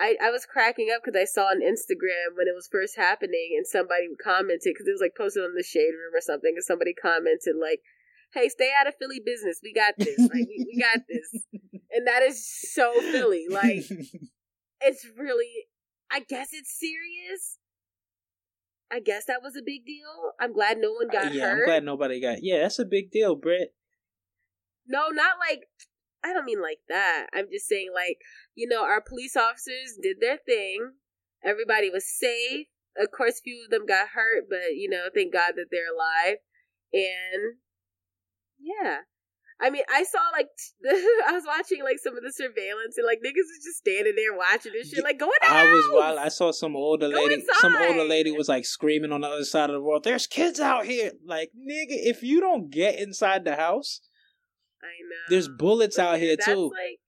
I, I was cracking up because I saw on Instagram when it was first happening, and somebody commented, because it was like posted on the Shade Room or something, and somebody commented like, hey, stay out of Philly business. We got this. Like, we, we got this. And that is so Philly. Like, it's really, I guess it's serious. I guess that was a big deal. I'm glad no one got uh, yeah, hurt. Yeah, I'm glad nobody got, yeah, that's a big deal, Britt. No, not like, I don't mean like that. I'm just saying, like, you know, our police officers did their thing. Everybody was safe. Of course, few of them got hurt, but, you know, thank God that they're alive. And yeah. I mean, I saw, like, the, I was watching, like, some of the surveillance, and, like, niggas was just standing there watching this shit, like, go in the I house! was wild. I saw some older go lady, inside. some older lady was, like, screaming on the other side of the world, there's kids out here! Like, nigga, if you don't get inside the house, I know. There's bullets but out here, that's too. That's, like,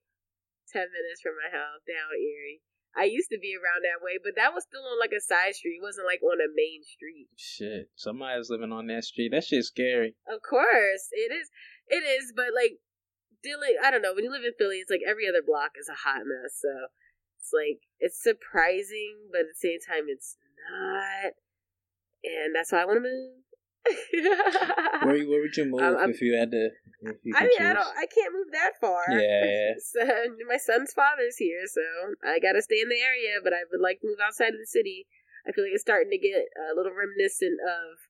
ten minutes from my house, down Erie. I used to be around that way, but that was still on, like, a side street. It wasn't, like, on a main street. Shit. Somebody was living on that street. That shit's scary. Of course. It is. It is, but, like, dealing, I don't know. When you live in Philly, it's, like, every other block is a hot mess. So, it's, like, it's surprising, but at the same time, it's not. And that's why I want to move. where, you, where would you move um, if you had to? If you I mean, choose? I don't. I can't move that far. Yeah, yeah. So, my son's father's here, so I gotta stay in the area. But I would like to move outside of the city. I feel like it's starting to get a little reminiscent of,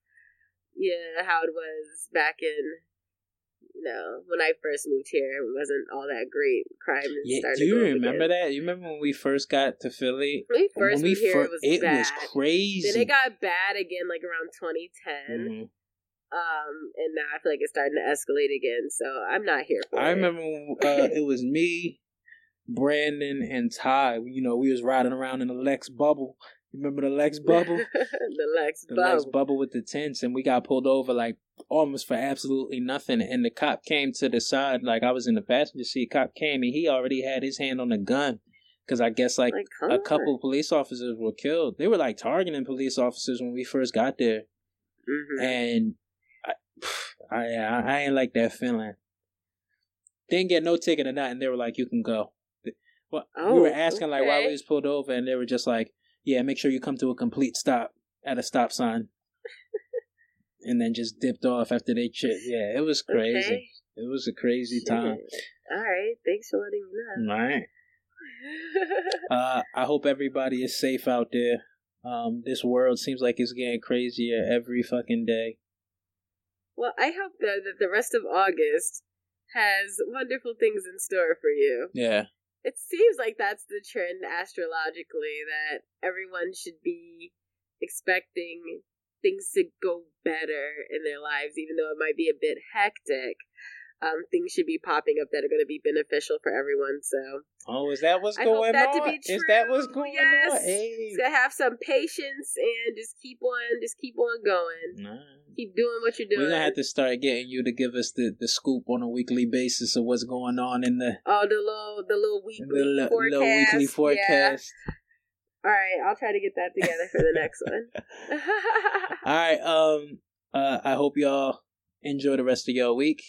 yeah, how it was back in, you know, when I first moved here. It wasn't all that great. Crime yeah, started. Do you remember again. that? You remember when we first got to Philly? When we first when we moved here, fir- it was it bad. was crazy. Then it got bad again, like around twenty ten. Mm-hmm. Um, and now I feel like it's starting to escalate again, so I'm not here for it. I remember when, uh, it was me, Brandon, and Ty. You know, we was riding around in the Lex Bubble. Remember the Lex Bubble? the Lex the Bubble. The Lex Bubble with the tents, and we got pulled over, like, almost for absolutely nothing, and the cop came to the side, like, I was in the passenger seat, cop came, and he already had his hand on the gun, because I guess, like, like a couple police officers were killed. They were, like, targeting police officers when we first got there, mm-hmm. and I, I I ain't like that feeling. Didn't get no ticket or nothing. They were like, you can go. Well, oh, we were asking okay. like why we was pulled over, and they were just like, yeah, make sure you come to a complete stop at a stop sign, and then just dipped off after they chipped. Yeah, it was crazy. Okay. It was a crazy Shit. time. All right, thanks for letting me know. All right. uh, I hope everybody is safe out there. Um, this world seems like it's getting crazier every fucking day. Well, I hope though that the rest of August has wonderful things in store for you. Yeah. It seems like that's the trend astrologically, that everyone should be expecting things to go better in their lives, even though it might be a bit hectic. Um, things should be popping up that are going to be beneficial for everyone. So, oh, is that what's I going hope that on? To be true. Is that what's going yes. on? Hey. To have some patience and just keep on, just keep on going. Nah. Keep doing what you're doing. We're gonna have to start getting you to give us the, the scoop on a weekly basis of what's going on in the oh the little the little weekly the little, forecast. Little weekly forecast. Yeah. All right, I'll try to get that together for the next one. All right. Um. Uh. I hope y'all enjoy the rest of your week.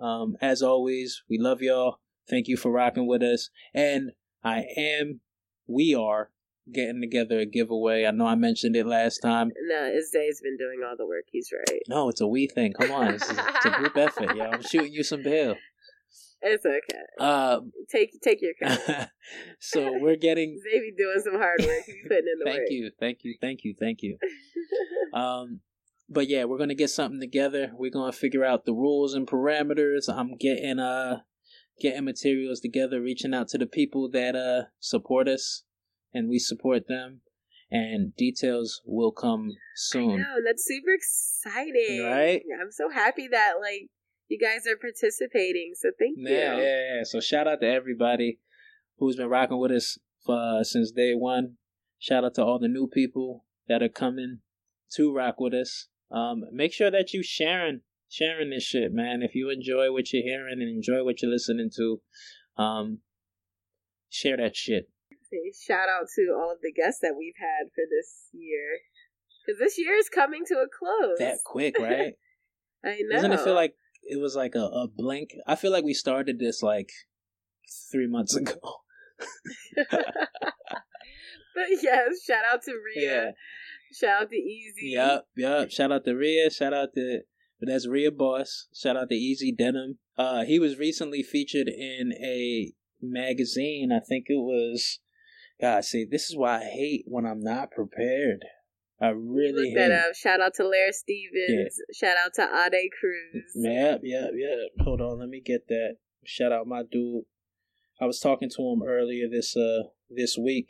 Um, as always, we love y'all. Thank you for rocking with us. And I am, we are getting together a giveaway. I know I mentioned it last time. No, Isaiah's been doing all the work. He's right. No, it's a we thing. Come on. It's, it's a group effort, y'all. I'm shooting you some bail. It's okay. Uh, take take your credit. So we're getting. Zay be doing some hard work. He's putting in the thank work. Thank you. Thank you. Thank you. Thank you. Um, But yeah, we're going to get something together. We're going to figure out the rules and parameters. I'm getting uh getting materials together, reaching out to the people that uh support us, and we support them. and details will come soon. I know, that's super exciting. Right? Yeah, I'm so happy that, like, you guys are participating, so thank you. Yeah, yeah, yeah. So shout out to everybody who's been rocking with us for, uh, since day one. Shout out to all the new people that are coming to rock with us. Um, make sure that you sharing, sharing this shit, man. If you enjoy what you're hearing and enjoy what you're listening to, um, share that shit. Shout out to all of the guests that we've had for this year, because this year is coming to a close. That quick, right? I know. Doesn't it feel like it was like a, a blink? I feel like we started this like three months ago. But yes, shout out to Rhea. Yeah. Shout out to E Z. Yep, yep. Shout out to Rhea. Shout out to that's Rhea Boss. Shout out to E Z Denim. Uh, he was recently featured in a magazine. I think it was. God, see, this is why I hate when I'm not prepared. I really Look hate. That up. Shout out to Lara Stevens. Yeah. Shout out to Ade Cruz. Yep, yep, yep. Hold on, let me get that. Shout out my dude. I was talking to him earlier this uh this week,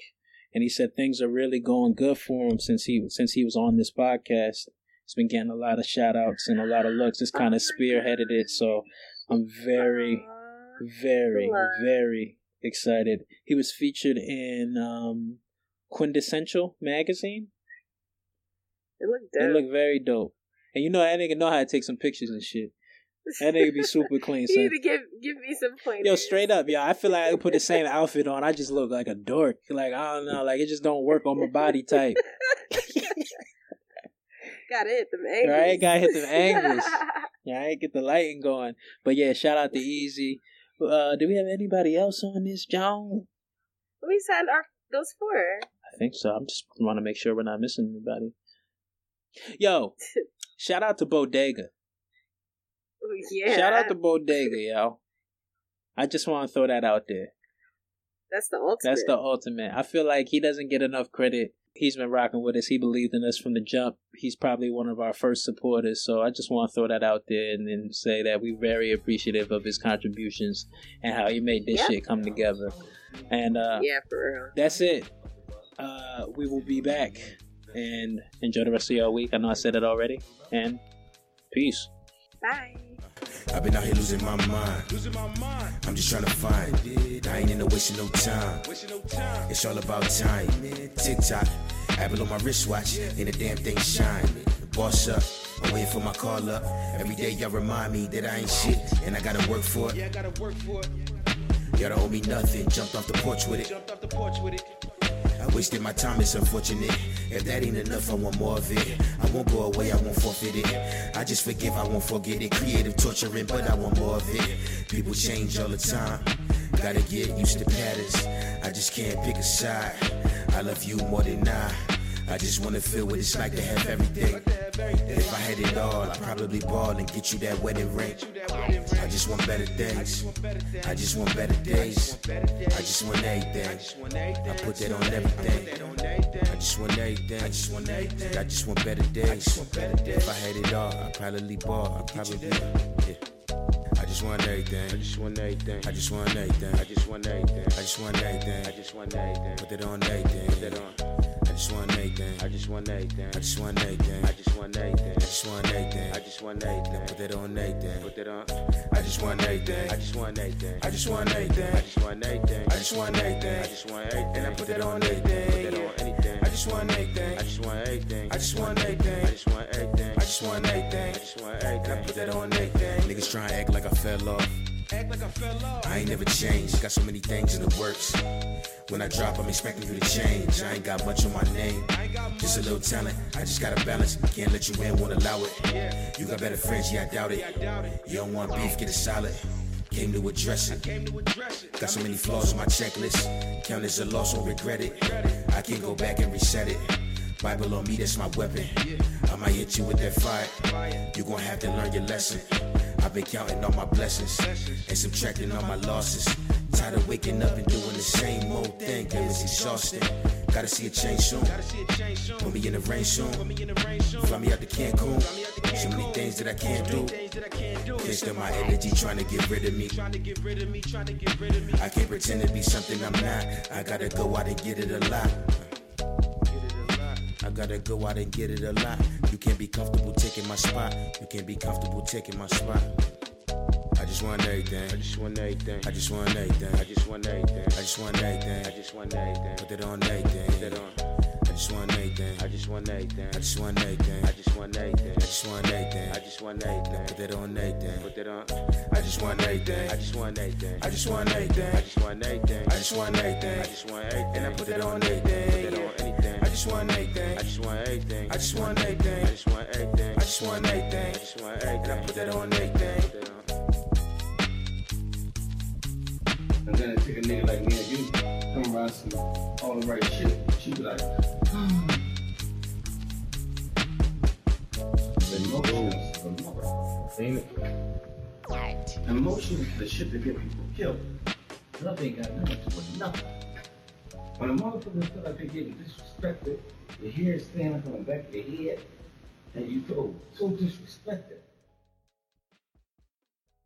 and he said things are really going good for him since he since he was on this podcast. He's been getting a lot of shout outs and a lot of looks. It's kind of spearheaded it, so I'm very, very, very excited. He was featured in um Quintessential magazine. It looked dope. It looked very dope. And you know that nigga know how to take some pictures and shit. That nigga be super clean. You need to give give me some pointers. Yo, straight up, yo. I feel like I could put the same outfit on. I just look like a dork. Like I don't know. Like it just don't work on my body type. Gotta hit them angles. Right, gotta hit them angles. Right, get the lighting going. But yeah, shout out to E Z. Uh, do we have anybody else on this, John? We said our those four. I think so. I just want to make sure we're not missing anybody. Yo, shout out to Bodega. Ooh, yeah. Shout out to Bodega, yo. I just want to throw that out there. That's the ultimate. That's the ultimate. I feel like he doesn't get enough credit. He's been rocking with us. He believed in us from the jump. He's probably one of our first supporters. So I just want to throw that out there and then say that we're very appreciative of his contributions and how he made this yep. shit come together. And uh, yeah, for real. That's it. Uh, we will be back and enjoy the rest of your week. I know I said it already. And peace. Bye. I've been out here losing my mind. Losing my mind. I'm just trying to find it. I ain't in the wasting no time. Wasting no time. It's all about time. Tick tock. Apple on my wristwatch. Ain't yeah. a damn thing shine. Boss up. I'm waiting for my call up. Every day y'all remind me that I ain't shit and I gotta work for it. Yeah, I gotta work for it. Y'all don't owe me nothing. Jumped off the porch with it. Jumped off the porch with it. I wasted my time, it's unfortunate. If that ain't enough, I want more of it. I won't go away, I won't forfeit it. I just forgive, I won't forget it. Creative torturing, but I want more of it. People change all the time. Gotta get used to patterns. I just can't pick a side. I love you more than I. I just wanna feel what it's like to have everything. If I had it all, I'd probably ball and get you that wedding ring. I just want better things. I just want better days. I just want everything. I put that on everything. I just want everything. I just want everything. I just want better days. If I had it all, I'd probably ball. I'd probably, yeah. I just want everything. I just want everything. I just want everything. I just want everything. I just want everything. I just want everything. Put that on everything. Put that on. I just want everything. I just want everything. I just want everything. I just want everything. I just want everything. I just want everything. Put that on everything. Put that on. I just want everything. I just want everything. I just want everything. I just want everything. I just want everything. I just want everything. I put that on everything. Put that on anything. I just want everything. I just want everything. I just want everything. I just want everything. I just want everything. I just want everything. I put that on everything. Niggas try and act like I fell off. Act like I fell off. I ain't never changed. Got so many things in the works. When I drop, I'm expecting you to change. I ain't got much on my name. Just a little talent. I just gotta balance. Can't let you in, won't allow it. You got better friends, yeah, I doubt it. You don't want beef, get it solid. Came to address it. Got so many flaws on my checklist. Count as a loss, won't regret it. I can't go back and reset it. Bible on me, that's my weapon. I might hit you with that fire. You gon' have to learn your lesson. I've been counting all my blessings and subtracting all my losses. Tired of waking up and doing the same old thing. It was exhausting. Gotta see a change soon. Put me in the rain soon. Fly me out to Cancun. So many things that I can't do. Pissed on my energy trying to get rid of me. I can't pretend to be something I'm not. I gotta go out and get it a lot. gotta go out and get it a lot. You can't be comfortable taking my spot. You can't be comfortable taking my spot. I just want everything. I just want everything. I just want everything. I just want everything. I just want everything. I just want everything. Put it on everything. Put it on. I just want everything. I just want everything. I just want everything. I just want everything. I just want everything. I just want everything. Put it on everything. Put it on. I just want everything. I just want everything. I just want everything. I just want everything. I just want everything. I just want everything. And I put it on everything. Put it on anything. I just want everything. I just want everything. I just want everything. I just want everything. I just want everything. I just want everything. And I put it on everything. And then it take a nigga like me and you, come around some all the right shit. She be like, the emotions, the mother, ain't it? Emotions, the shit that get people killed. Love ain't got nothing to do with nothing. When a motherfucker feel like they're getting disrespected, the hair standing on the back of their head, and you feel so disrespected.